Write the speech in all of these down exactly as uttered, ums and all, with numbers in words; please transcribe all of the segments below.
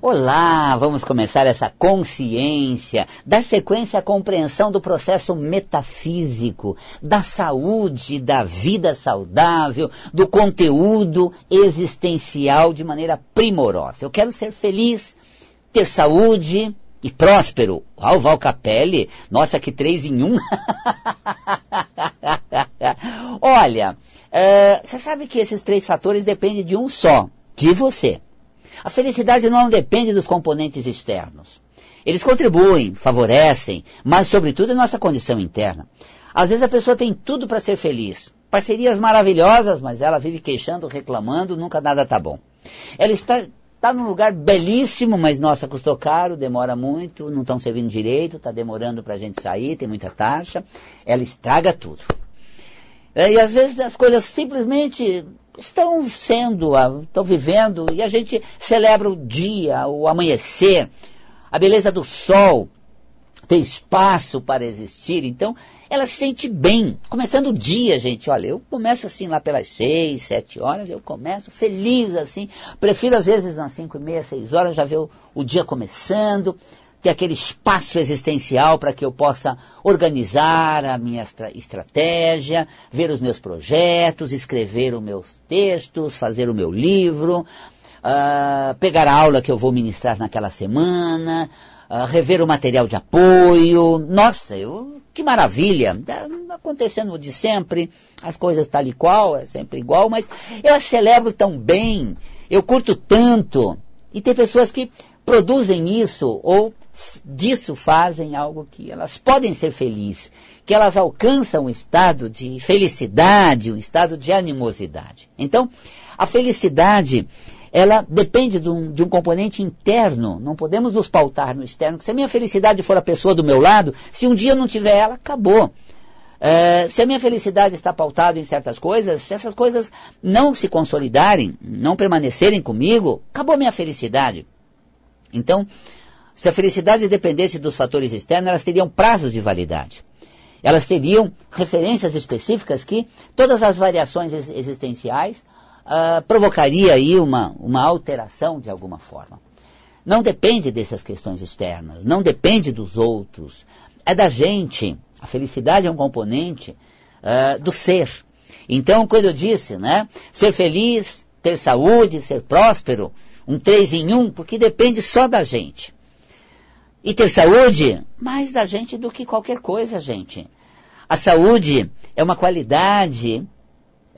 Olá, vamos começar essa consciência, dar sequência à compreensão do processo metafísico, da saúde, da vida saudável, do conteúdo existencial de maneira primorosa. Eu quero ser feliz, ter saúde e próspero. Ah, o Val Capelli, nossa, que três em um. Olha, é, você sabe que esses três fatores dependem de um só, de você. A felicidade não depende dos componentes externos. Eles contribuem, favorecem, mas sobretudo é nossa condição interna. Às vezes a pessoa tem tudo para ser feliz. Parcerias maravilhosas, mas ela vive queixando, reclamando, nunca nada está bom. Ela está... Está num lugar belíssimo, mas nossa, custou caro, demora muito, não estão servindo direito, está demorando para a gente sair, tem muita taxa, ela estraga tudo. E às vezes as coisas simplesmente estão sendo, estão vivendo, e a gente celebra o dia, o amanhecer, a beleza do sol, tem espaço para existir, então ela se sente bem, começando o dia, gente, olha, eu começo assim lá pelas seis, sete horas, eu começo feliz assim, prefiro às vezes nas cinco e meia, seis horas, já ver o, o dia começando, ter aquele espaço existencial para que eu possa organizar a minha estra- estratégia, ver os meus projetos, escrever os meus textos, fazer o meu livro, uh, pegar a aula que eu vou ministrar naquela semana, Uh, rever o material de apoio, nossa, eu, que maravilha, tá acontecendo de sempre, as coisas tal e qual, é sempre igual, mas eu as celebro tão bem, eu curto tanto, e tem pessoas que produzem isso, ou disso fazem algo que elas podem ser felizes, que elas alcançam um estado de felicidade, um estado de animosidade. Então, a felicidade... ela depende de um, de um componente interno, não podemos nos pautar no externo, que se a minha felicidade for a pessoa do meu lado, se um dia eu não tiver ela, acabou. É, se a minha felicidade está pautada em certas coisas, se essas coisas não se consolidarem, não permanecerem comigo, acabou a minha felicidade. Então, se a felicidade dependesse dos fatores externos, elas teriam prazos de validade. Elas teriam referências específicas que todas as variações existenciais Uh, provocaria aí uma, uma alteração de alguma forma. Não depende dessas questões externas, não depende dos outros, é da gente. A felicidade é um componente uh, do ser. Então, quando eu disse, né, ser feliz, ter saúde, ser próspero, um três em um, porque depende só da gente. E ter saúde, mais da gente do que qualquer coisa, gente. A saúde é uma qualidade...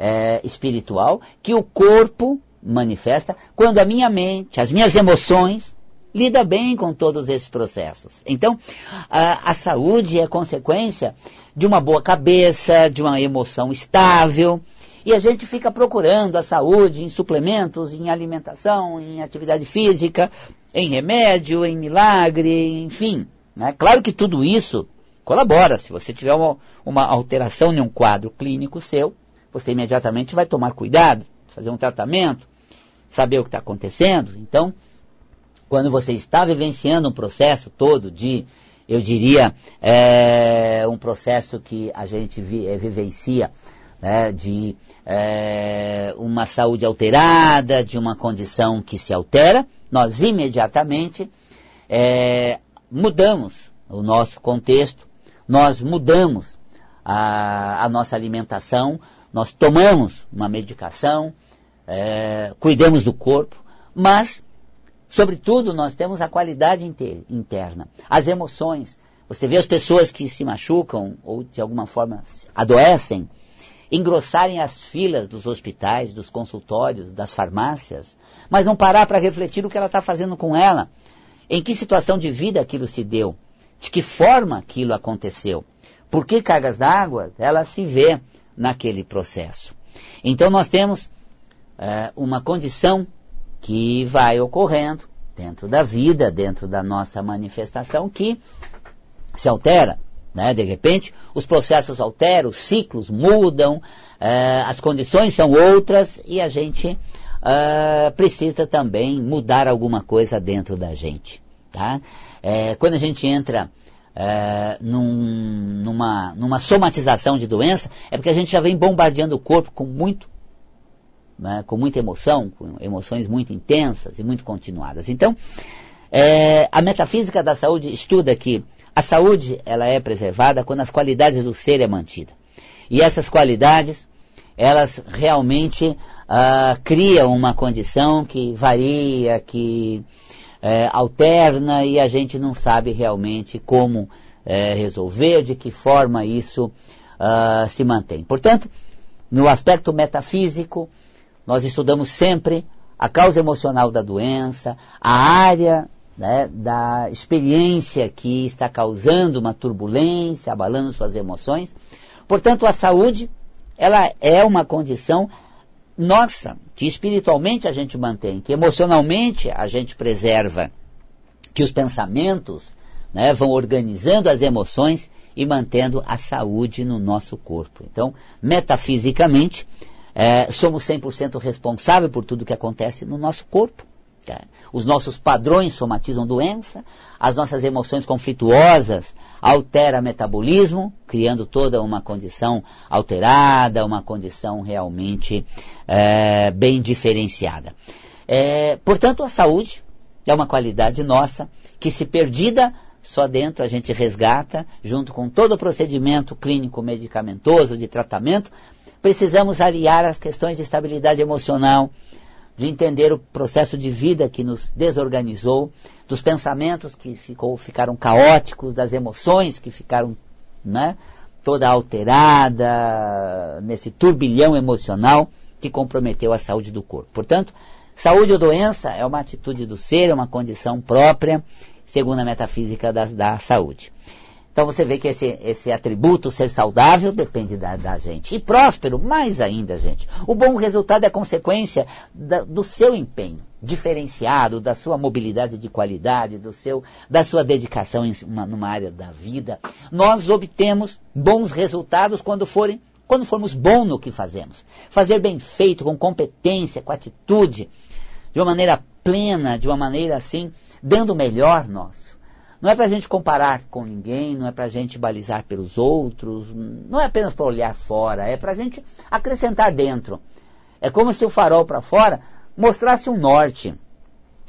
É, espiritual, que o corpo manifesta quando a minha mente, as minhas emoções, lida bem com todos esses processos. Então, a, a saúde é consequência de uma boa cabeça, de uma emoção estável, e a gente fica procurando a saúde em suplementos, em alimentação, em atividade física, em remédio, em milagre, enfim. Né? Claro que tudo isso colabora, se você tiver uma, uma alteração em um quadro clínico seu, você imediatamente vai tomar cuidado, fazer um tratamento, saber o que está acontecendo. Então, quando você está vivenciando um processo todo de, eu diria, é, um processo que a gente vi, é, vivencia, né, de é, uma saúde alterada, de uma condição que se altera, nós imediatamente é, mudamos o nosso contexto, nós mudamos a, a nossa alimentação, nós tomamos uma medicação, é, cuidamos do corpo, mas, sobretudo, nós temos a qualidade inter, interna, as emoções. Você vê as pessoas que se machucam ou, de alguma forma, adoecem, engrossarem as filas dos hospitais, dos consultórios, das farmácias, mas não parar para refletir o que ela está fazendo com ela, em que situação de vida aquilo se deu, de que forma aquilo aconteceu, por que cargas d'água ela se vê naquele processo. Então nós temos é, uma condição que vai ocorrendo dentro da vida, dentro da nossa manifestação, que se altera, né? De repente os processos alteram, os ciclos mudam, é, as condições são outras e a gente é, precisa também mudar alguma coisa dentro da gente, tá? É, quando a gente entra É, num, numa, numa somatização de doença, é porque a gente já vem bombardeando o corpo com muito né, com muita emoção, com emoções muito intensas e muito continuadas. Então, é, a metafísica da saúde estuda que a saúde ela é preservada quando as qualidades do ser é mantida. E essas qualidades, elas realmente ah, criam uma condição que varia, que é, alterna, e a gente não sabe realmente como é, resolver, de que forma isso ah, se mantém. Portanto, no aspecto metafísico, nós estudamos sempre a causa emocional da doença, a área, né, da experiência que está causando uma turbulência, abalando suas emoções. Portanto, a saúde, ela é uma condição nossa, que espiritualmente a gente mantém, que emocionalmente a gente preserva, que os pensamentos, né, vão organizando as emoções e mantendo a saúde no nosso corpo. Então, metafisicamente, é, somos cem por cento responsáveis por tudo que acontece no nosso corpo. Tá? Os nossos padrões somatizam doença, as nossas emoções conflituosas alteram o metabolismo, criando toda uma condição alterada, uma condição realmente é, bem diferenciada. É, portanto, a saúde é uma qualidade nossa que, se perdida, só dentro a gente resgata, junto com todo o procedimento clínico medicamentoso de tratamento. Precisamos aliar as questões de estabilidade emocional, de entender o processo de vida que nos desorganizou, dos pensamentos que ficou, ficaram caóticos, das emoções que ficaram, né, toda alterada nesse turbilhão emocional que comprometeu a saúde do corpo. Portanto, saúde ou doença é uma atitude do ser, é uma condição própria, segundo a metafísica da, da saúde. Então você vê que esse, esse atributo, ser saudável, depende da, da gente. E próspero, mais ainda, gente. O bom resultado é consequência da, do seu empenho diferenciado, da sua mobilidade de qualidade, do seu, da sua dedicação em uma, numa área da vida. Nós obtemos bons resultados quando forem, quando formos bons no que fazemos. Fazer bem feito, com competência, com atitude, de uma maneira plena, de uma maneira assim, dando o melhor nosso. Não é para a gente comparar com ninguém, não é para a gente balizar pelos outros, não é apenas para olhar fora, é para a gente acrescentar dentro. É como se o farol para fora mostrasse um norte,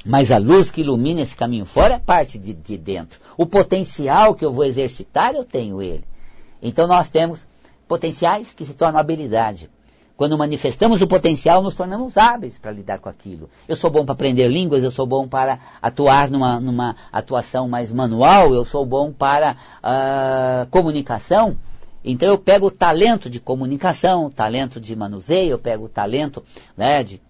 mas a luz que ilumina esse caminho fora é parte de, de dentro. O potencial que eu vou exercitar, eu tenho ele. Então nós temos potenciais que se tornam habilidade. Quando manifestamos o potencial, nos tornamos hábeis para lidar com aquilo. Eu sou bom para aprender línguas, eu sou bom para atuar numa, numa atuação mais manual, eu sou bom para uh, comunicação. Então eu pego o talento de comunicação, o talento de manuseio, eu pego o talento, né, de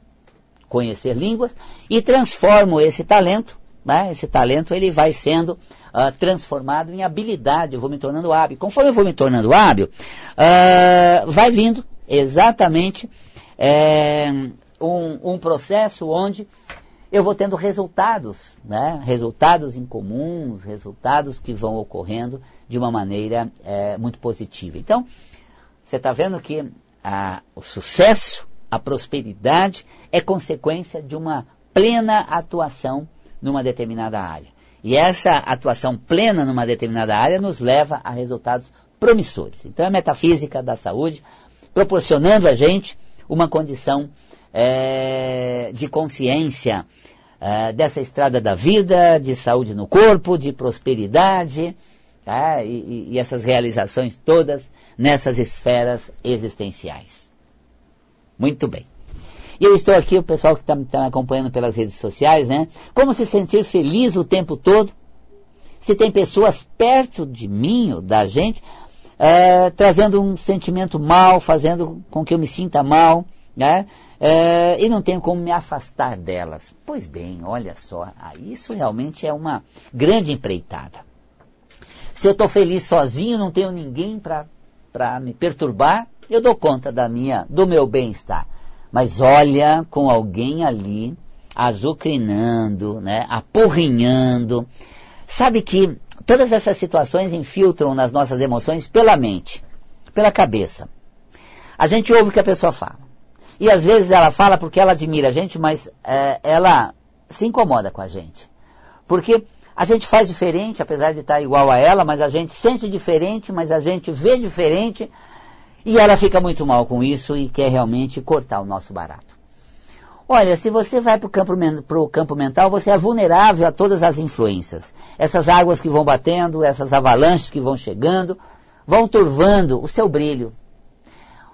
conhecer línguas e transformo esse talento. Né, esse talento ele vai sendo uh, transformado em habilidade, eu vou me tornando hábil. Conforme eu vou me tornando hábil, uh, vai vindo... Exatamente é, um, um processo onde eu vou tendo resultados, né? Resultados incomuns, resultados que vão ocorrendo de uma maneira é, muito positiva. Então, você está vendo que a, o sucesso, a prosperidade é consequência de uma plena atuação numa determinada área. E essa atuação plena numa determinada área nos leva a resultados promissores. Então, a metafísica da saúde... proporcionando a gente uma condição é, de consciência é, dessa estrada da vida, de saúde no corpo, de prosperidade, tá? e, e essas realizações todas nessas esferas existenciais. Muito bem. E eu estou aqui, o pessoal que está me tá acompanhando pelas redes sociais, né? Como se sentir feliz o tempo todo? Se tem pessoas perto de mim ou da gente... É, trazendo um sentimento mal, fazendo com que eu me sinta mal, né? É, e não tenho como me afastar delas. Pois bem, olha só, isso realmente é uma grande empreitada. Se eu estou feliz sozinho, não tenho ninguém para me perturbar, eu dou conta da minha, do meu bem-estar. Mas olha, com alguém ali, azucrinando, né? Apurrinhando, sabe que todas essas situações infiltram nas nossas emoções pela mente, pela cabeça. A gente ouve o que a pessoa fala. E às vezes ela fala porque ela admira a gente, mas é, ela se incomoda com a gente. Porque a gente faz diferente, apesar de estar igual a ela, mas a gente sente diferente, mas a gente vê diferente. E ela fica muito mal com isso e quer realmente cortar o nosso barato. Olha, se você vai para o campo, pro campo mental, você é vulnerável a todas as influências. Essas águas que vão batendo, essas avalanches que vão chegando, vão turvando o seu brilho.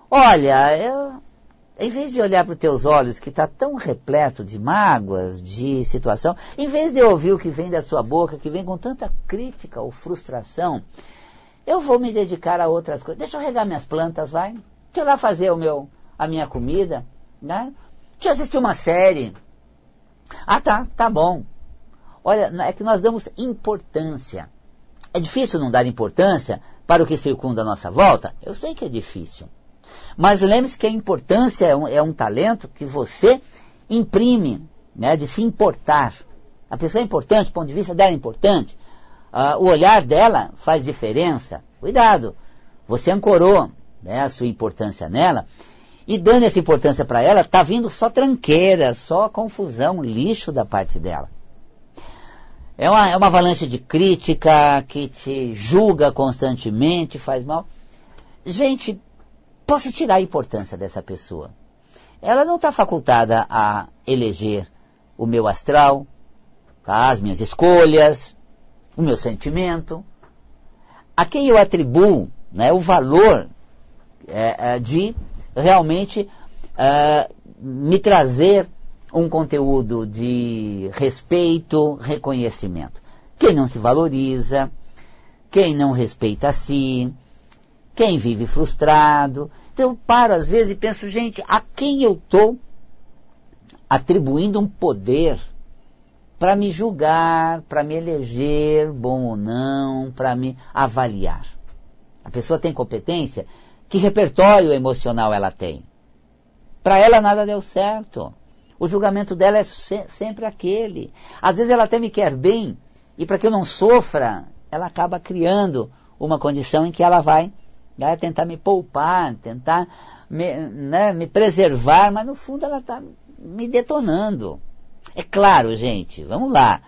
Olha, eu, em vez de olhar para os teus olhos, que está tão repleto de mágoas, de situação, em vez de ouvir o que vem da sua boca, que vem com tanta crítica ou frustração, eu vou me dedicar a outras coisas. Deixa eu regar minhas plantas, vai. Deixa eu lá fazer o meu, a minha comida, né? Deixa eu assistir uma série. Ah, tá, tá bom. Olha, é que nós damos importância. É difícil não dar importância para o que circunda a nossa volta? Eu sei que é difícil. Mas lembre-se que a importância é um, é um talento que você imprime, né, de se importar. A pessoa é importante, o ponto de vista dela é importante. Ah, o olhar dela faz diferença. Cuidado, você ancorou, né, a sua importância nela. E dando essa importância para ela, está vindo só tranqueira, só confusão, lixo da parte dela. É uma, é uma avalanche de crítica que te julga constantemente, faz mal. Gente, posso tirar a importância dessa pessoa. Ela não está facultada a eleger o meu astral, tá? As minhas escolhas, o meu sentimento. A quem eu atribuo, né, o valor é, de... realmente uh, me trazer um conteúdo de respeito, reconhecimento. Quem não se valoriza, quem não respeita a si, quem vive frustrado. Então eu paro às vezes e penso, gente, a quem eu estou atribuindo um poder para me julgar, para me eleger, bom ou não, para me avaliar? A pessoa tem competência? Que repertório emocional ela tem? Para ela nada deu certo. O julgamento dela é se- sempre aquele. Às vezes ela até me quer bem, e para que eu não sofra, ela acaba criando uma condição em que ela vai, vai tentar me poupar, tentar me, né, me preservar, mas no fundo ela está me detonando. É claro, gente, vamos lá.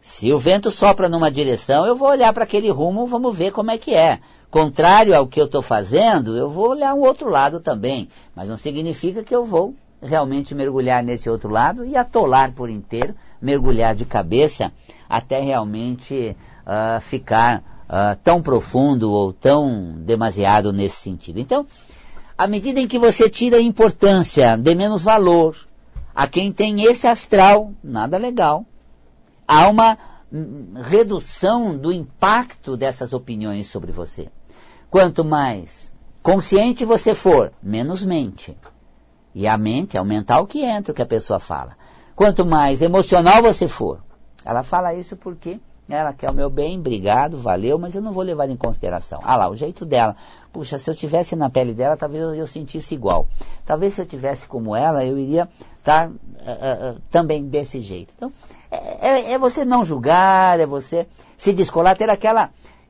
Se o vento sopra numa direção, eu vou olhar para aquele rumo, vamos ver como é que é. Contrário ao que eu estou fazendo, eu vou olhar o outro lado também. Mas não significa que eu vou realmente mergulhar nesse outro lado e atolar por inteiro, mergulhar de cabeça, até realmente uh, ficar uh, tão profundo ou tão demasiado nesse sentido. Então, à medida em que você tira a importância, dê menos valor a quem tem esse astral, nada legal, há uma redução do impacto dessas opiniões sobre você. Quanto mais consciente você for, menos mente. E a mente é o mental que entra, o que a pessoa fala. Quanto mais emocional você for, ela fala isso porque ela quer o meu bem, obrigado, valeu, mas eu não vou levar em consideração. Ah lá, o jeito dela. Puxa, se eu tivesse na pele dela, talvez eu sentisse igual. Talvez se eu tivesse como ela, eu iria estar uh, uh, também desse jeito. Então, é, é, é você não julgar, é você se descolar, ter aquela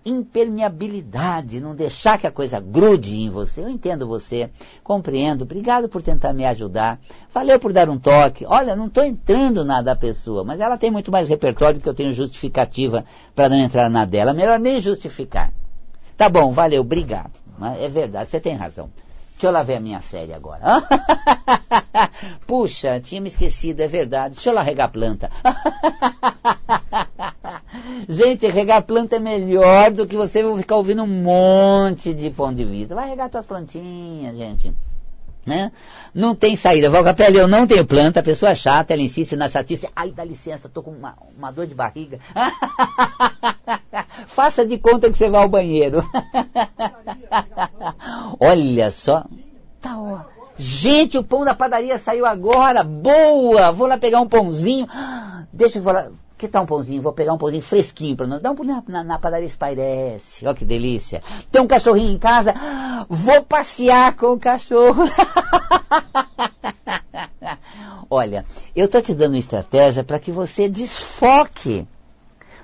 impermeabilidade, não deixar que a coisa grude em você. Eu entendo você, compreendo, obrigado por tentar me ajudar, valeu por dar um toque. Olha, não estou entrando na da pessoa, mas ela tem muito mais repertório do que eu tenho justificativa para não entrar na dela. Melhor nem justificar. Tá bom, valeu, obrigado. Mas é verdade, você tem razão. Deixa eu lá ver a minha série agora. Puxa, tinha me esquecido, é verdade. Deixa eu lá regar a planta. Gente, regar planta é melhor do que você ficar ouvindo um monte de ponto de vista. Vai regar tuas plantinhas, gente. Né? Não tem saída. Val Capelli, eu não tenho planta, a pessoa é chata, ela insiste na chatice. Ai, dá licença, tô com uma, uma dor de barriga. Faça de conta que você vai ao banheiro. Olha só. Tá, ó. Gente, o pão da padaria saiu agora. Boa! Vou lá pegar um pãozinho. Deixa eu falar. Que tal um pãozinho? Vou pegar um pãozinho fresquinho para nós. Dá um pulinho na, na, na padaria Espairece. Olha que delícia. Tem um cachorrinho em casa. Vou passear com o cachorro. Olha, eu estou te dando uma estratégia para que você desfoque.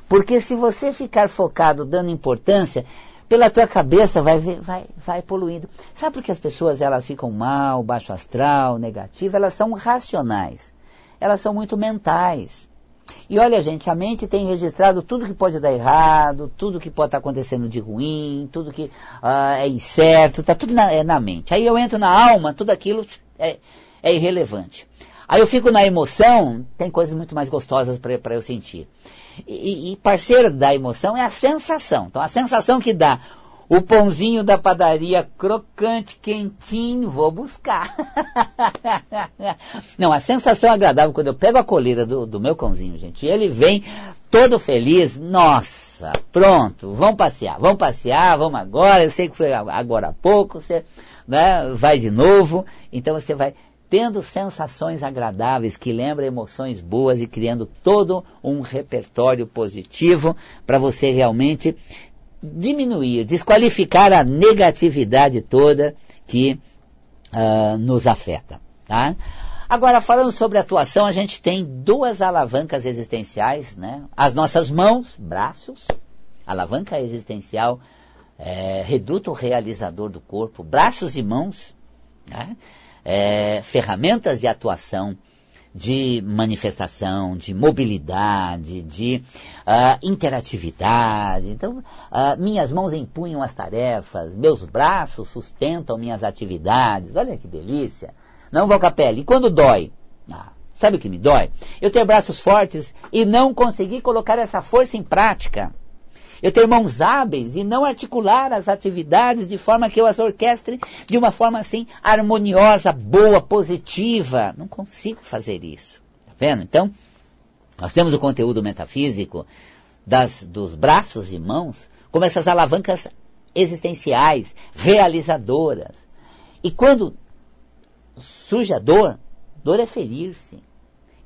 Porque se você ficar focado, dando importância, pela tua cabeça vai, vai, vai poluindo. Sabe por que as pessoas elas ficam mal, baixo astral, negativo? Elas são racionais. Elas são muito mentais. E olha, gente, a mente tem registrado tudo que pode dar errado, tudo que pode estar acontecendo de ruim, tudo que ah, é incerto, está tudo na, é na mente. Aí eu entro na alma, tudo aquilo é, é irrelevante. Aí eu fico na emoção, tem coisas muito mais gostosas para eu sentir. E, e parceiro da emoção é a sensação. Então a sensação que dá o pãozinho da padaria crocante, quentinho, vou buscar. Não, a sensação agradável quando eu pego a coleira do, do meu cãozinho, gente, e ele vem todo feliz, nossa, pronto, vamos passear, vamos passear, vamos agora, eu sei que foi agora há pouco, você, né, vai de novo, então você vai tendo sensações agradáveis que lembram emoções boas e criando todo um repertório positivo para você realmente diminuir, desqualificar a negatividade toda que uh, nos afeta. Tá? Agora, falando sobre atuação, a gente tem duas alavancas existenciais, né? As nossas mãos, braços, alavanca existencial, é, reduto realizador do corpo, braços e mãos, né? É, ferramentas de atuação, de manifestação, de mobilidade, de uh, interatividade. Então, uh, minhas mãos empunham as tarefas, meus braços sustentam minhas atividades. Olha que delícia! Não, Val Capelli, e quando dói? Ah, sabe o que me dói? Eu ter braços fortes e não conseguir colocar essa força em prática. Eu ter mãos hábeis e não articular as atividades de forma que eu as orquestre de uma forma assim harmoniosa, boa, positiva. Não consigo fazer isso. Tá vendo? Então, nós temos o conteúdo metafísico das, dos braços e mãos como essas alavancas existenciais, realizadoras. E quando surge a dor, dor é ferir-se.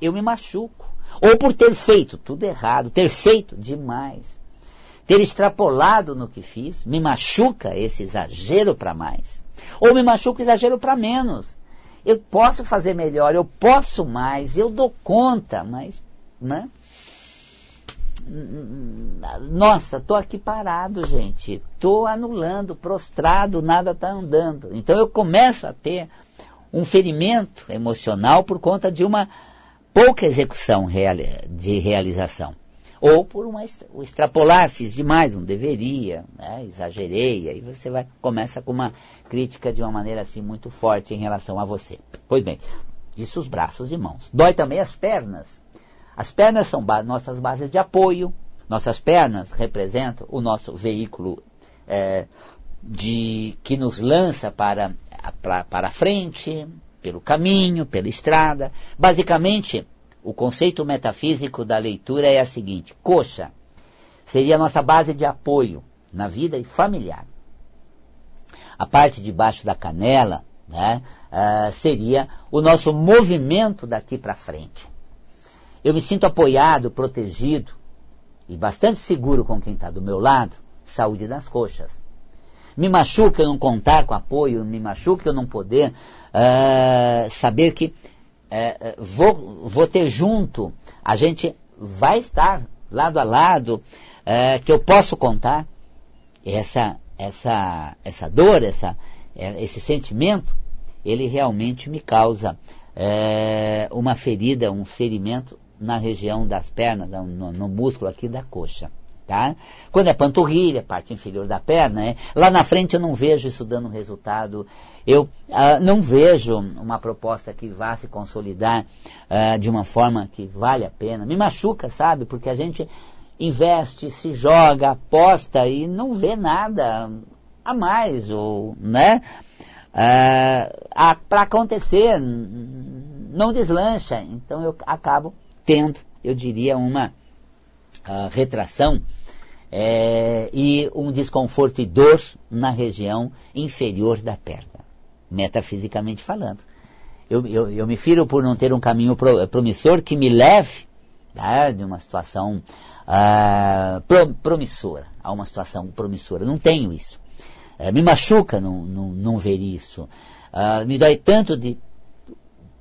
Eu me machuco. Ou por ter feito tudo errado, ter feito demais. Ter extrapolado no que fiz, me machuca esse exagero para mais. Ou me machuca o exagero para menos. Eu posso fazer melhor, eu posso mais, eu dou conta, mas... Né? Nossa, estou aqui parado, gente. Estou anulando, prostrado, nada está andando. Então eu começo a ter um ferimento emocional por conta de uma pouca execução de realização. Ou por uma, o extrapolar, fiz demais, não deveria, né, exagerei, aí você vai, começa com uma crítica de uma maneira assim muito forte em relação a você. Pois bem, isso os braços e mãos. Dói também as pernas. As pernas são ba- nossas bases de apoio, nossas pernas representam o nosso veículo é, de, que nos lança para, para, para a frente, pelo caminho, pela estrada, basicamente... O conceito metafísico da leitura é a seguinte: coxa seria a nossa base de apoio na vida e familiar. A parte de baixo da canela, né, uh, seria o nosso movimento daqui para frente. Eu me sinto apoiado, protegido e bastante seguro com quem está do meu lado. Saúde das coxas. Me machuca eu não contar com apoio, me machuca eu não poder uh, saber que... É, vou, vou ter junto, a gente vai estar lado a lado, é, que eu posso contar essa, essa, essa dor, essa, esse sentimento, ele realmente me causa é, uma ferida, um ferimento na região das pernas, no, no músculo aqui da coxa. Tá? Quando é panturrilha, parte inferior da perna, é, lá na frente eu não vejo isso dando resultado, eu ah, não vejo uma proposta que vá se consolidar ah, de uma forma que vale a pena. Me machuca, sabe? Porque a gente investe, se joga, aposta e não vê nada a mais, ou, né? Ah, para acontecer, não deslancha. Então eu acabo tendo, eu diria, uma... Uh, retração é, e um desconforto e dor na região inferior da perna, metafisicamente falando. Eu, eu, eu me firo por não ter um caminho pro, promissor que me leve, tá, de uma situação uh, pro, promissora a uma situação promissora. Não tenho isso. Uh, me machuca não, não, não ver isso. Uh, me dói tanto de,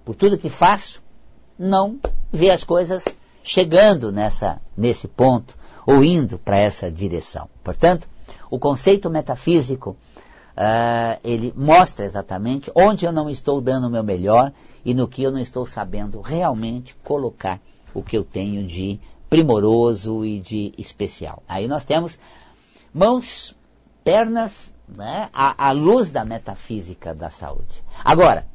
por tudo que faço, não ver as coisas chegando nessa, nesse ponto, ou indo para essa direção. Portanto, o conceito metafísico, uh, ele mostra exatamente onde eu não estou dando o meu melhor e no que eu não estou sabendo realmente colocar o que eu tenho de primoroso e de especial. Aí nós temos mãos, pernas, né, a, a luz da metafísica da saúde. Agora,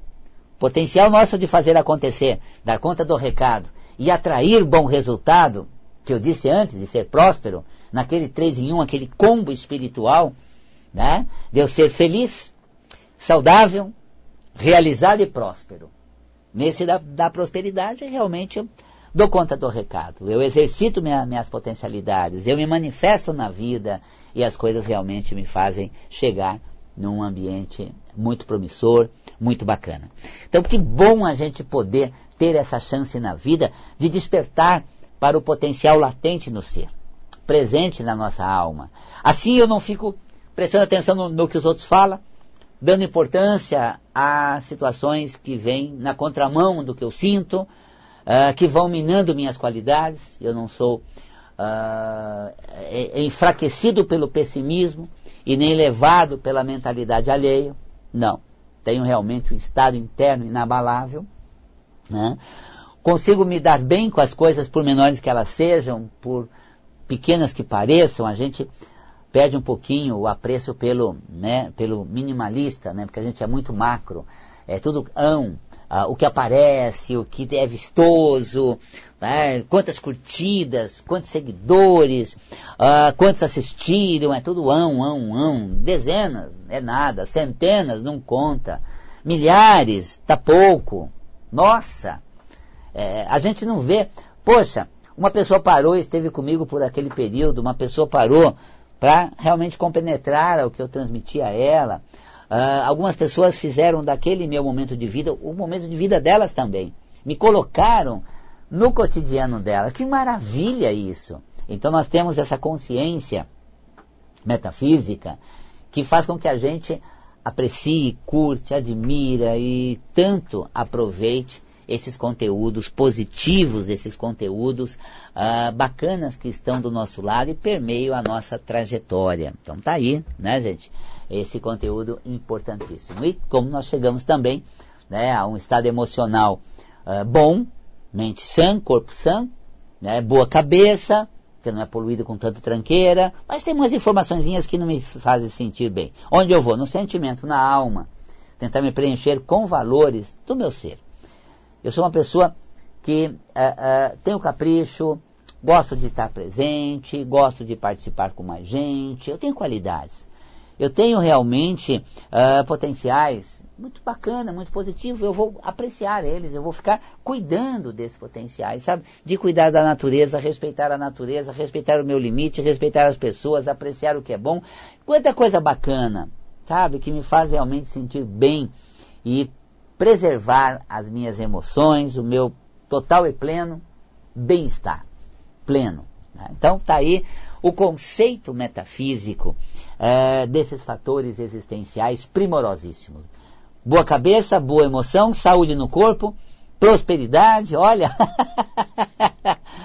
potencial nosso de fazer acontecer, dar conta do recado e atrair bom resultado, que eu disse antes, de ser próspero, naquele três em um, aquele combo espiritual, né? De eu ser feliz, saudável, realizado e próspero. Nesse da, da prosperidade, realmente eu dou conta do recado, eu exercito minha, minhas potencialidades, eu me manifesto na vida e as coisas realmente me fazem chegar num ambiente muito promissor, muito bacana. Então, que bom a gente poder ter essa chance na vida de despertar para o potencial latente no ser, presente na nossa alma. Assim eu não fico prestando atenção no, no que os outros falam, dando importância a situações que vêm na contramão do que eu sinto, uh, que vão minando minhas qualidades. Eu não sou uh, enfraquecido pelo pessimismo e nem levado pela mentalidade alheia. Não, tenho realmente um estado interno inabalável, né? Consigo me dar bem com as coisas, por menores que elas sejam, por pequenas que pareçam. A gente perde um pouquinho o apreço pelo, né, pelo minimalista, né, porque a gente é muito macro, é tudo ão, ah, o que aparece, o que é vistoso, né, quantas curtidas, quantos seguidores, ah, quantos assistiram, é tudo ão, ão, ão, dezenas é nada, centenas não conta, milhares tá pouco, nossa, é, a gente não vê, poxa, uma pessoa parou e esteve comigo por aquele período, uma pessoa parou para realmente compenetrar o que eu transmiti a ela. Uh, algumas pessoas fizeram daquele meu momento de vida, o momento de vida delas também. Me colocaram no cotidiano dela. Que maravilha isso! Então nós temos essa consciência metafísica que faz com que a gente aprecie, curte, admira e tanto aproveite esses conteúdos positivos, esses conteúdos uh, bacanas que estão do nosso lado e permeiam a nossa trajetória. Então tá aí, né, gente? Esse conteúdo importantíssimo. E como nós chegamos também, né, a um estado emocional uh, bom, mente sã, corpo sã, né, boa cabeça, que não é poluído com tanta tranqueira, mas tem umas informaçõezinhas que não me fazem sentir bem. Onde eu vou? No sentimento, na alma. Tentar me preencher com valores do meu ser. Eu sou uma pessoa que uh, uh, tem o capricho, gosto de estar presente, gosto de participar com mais gente, eu tenho qualidades. Eu tenho realmente uh, potenciais muito bacana, muito positivo, eu vou apreciar eles, eu vou ficar cuidando desses potenciais, sabe? De cuidar da natureza, respeitar a natureza, respeitar o meu limite, respeitar as pessoas, apreciar o que é bom. Quanta coisa bacana, sabe? Que me faz realmente sentir bem e preservar as minhas emoções, o meu total e pleno bem-estar, pleno. Né? Então está aí o conceito metafísico é, desses fatores existenciais primorosíssimos. Boa cabeça, boa emoção, saúde no corpo, prosperidade, olha,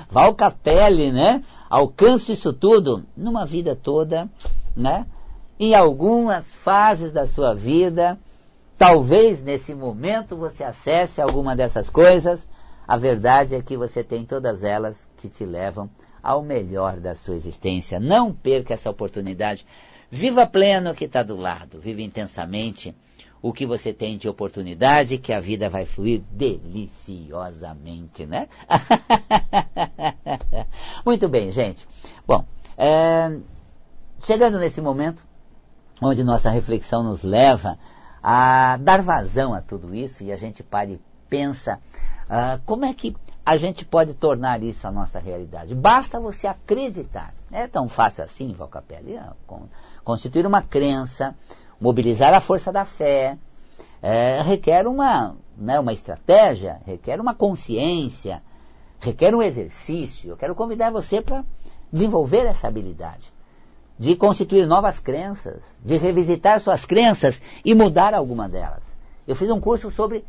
Val Capelli, né? Alcanço isso tudo numa vida toda, né? Em algumas fases da sua vida, talvez nesse momento você acesse alguma dessas coisas. A verdade é que você tem todas elas que te levam ao melhor da sua existência. Não perca essa oportunidade. Viva pleno o que está do lado. Viva intensamente o que você tem de oportunidade, que a vida vai fluir deliciosamente, né? Muito bem, gente. Bom, é... chegando nesse momento onde nossa reflexão nos leva a dar vazão a tudo isso, e a gente para e pensa uh, como é que a gente pode tornar isso a nossa realidade. Basta você acreditar. Não é tão fácil assim, Val Capelli, constituir uma crença, mobilizar a força da fé, é, requer uma, né, uma estratégia, requer uma consciência, requer um exercício. Eu quero convidar você para desenvolver essa habilidade de constituir novas crenças, de revisitar suas crenças e mudar alguma delas. Eu fiz um curso sobre uh,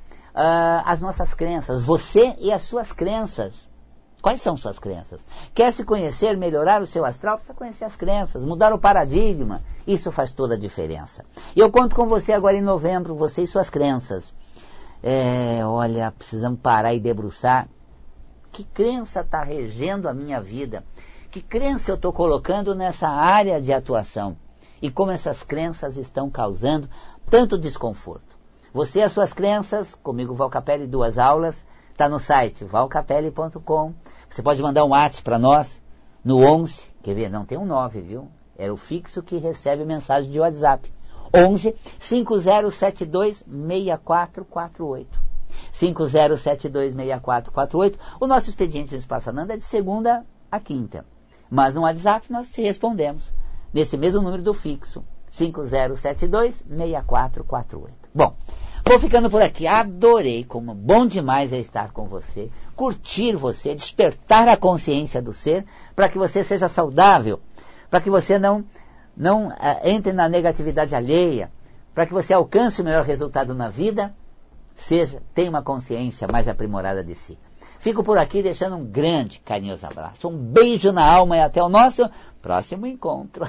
as nossas crenças, você e as suas crenças. Quais são suas crenças? Quer se conhecer, melhorar o seu astral? Precisa conhecer as crenças, mudar o paradigma. Isso faz toda a diferença. E eu conto com você agora em novembro, você e suas crenças. É, olha, precisamos parar e debruçar. Que crença está regendo a minha vida? Que crença eu estou colocando nessa área de atuação? E como essas crenças estão causando tanto desconforto? Você e as suas crenças, comigo Val Capelli, duas aulas, está no site val capelli ponto com. Você pode mandar um WhatsApp para nós no onze, quer ver? Não tem um nove, viu? Era o fixo que recebe mensagem de WhatsApp. onze cinco zero sete dois seis quatro quatro oito. cinco zero sete dois seis quatro quatro oito. O nosso expediente no Espaço Ananda é de segunda a quinta. Mas no WhatsApp nós te respondemos nesse mesmo número do fixo. cinco zero sete dois seis quatro quatro oito. Bom, vou ficando por aqui. Adorei, como bom demais é estar com você, curtir você, despertar a consciência do ser para que você seja saudável, para que você não, não ah, entre na negatividade alheia, para que você alcance o melhor resultado na vida, seja, tenha uma consciência mais aprimorada de si. Fico por aqui deixando um grande carinhoso abraço, um beijo na alma e até o nosso próximo encontro.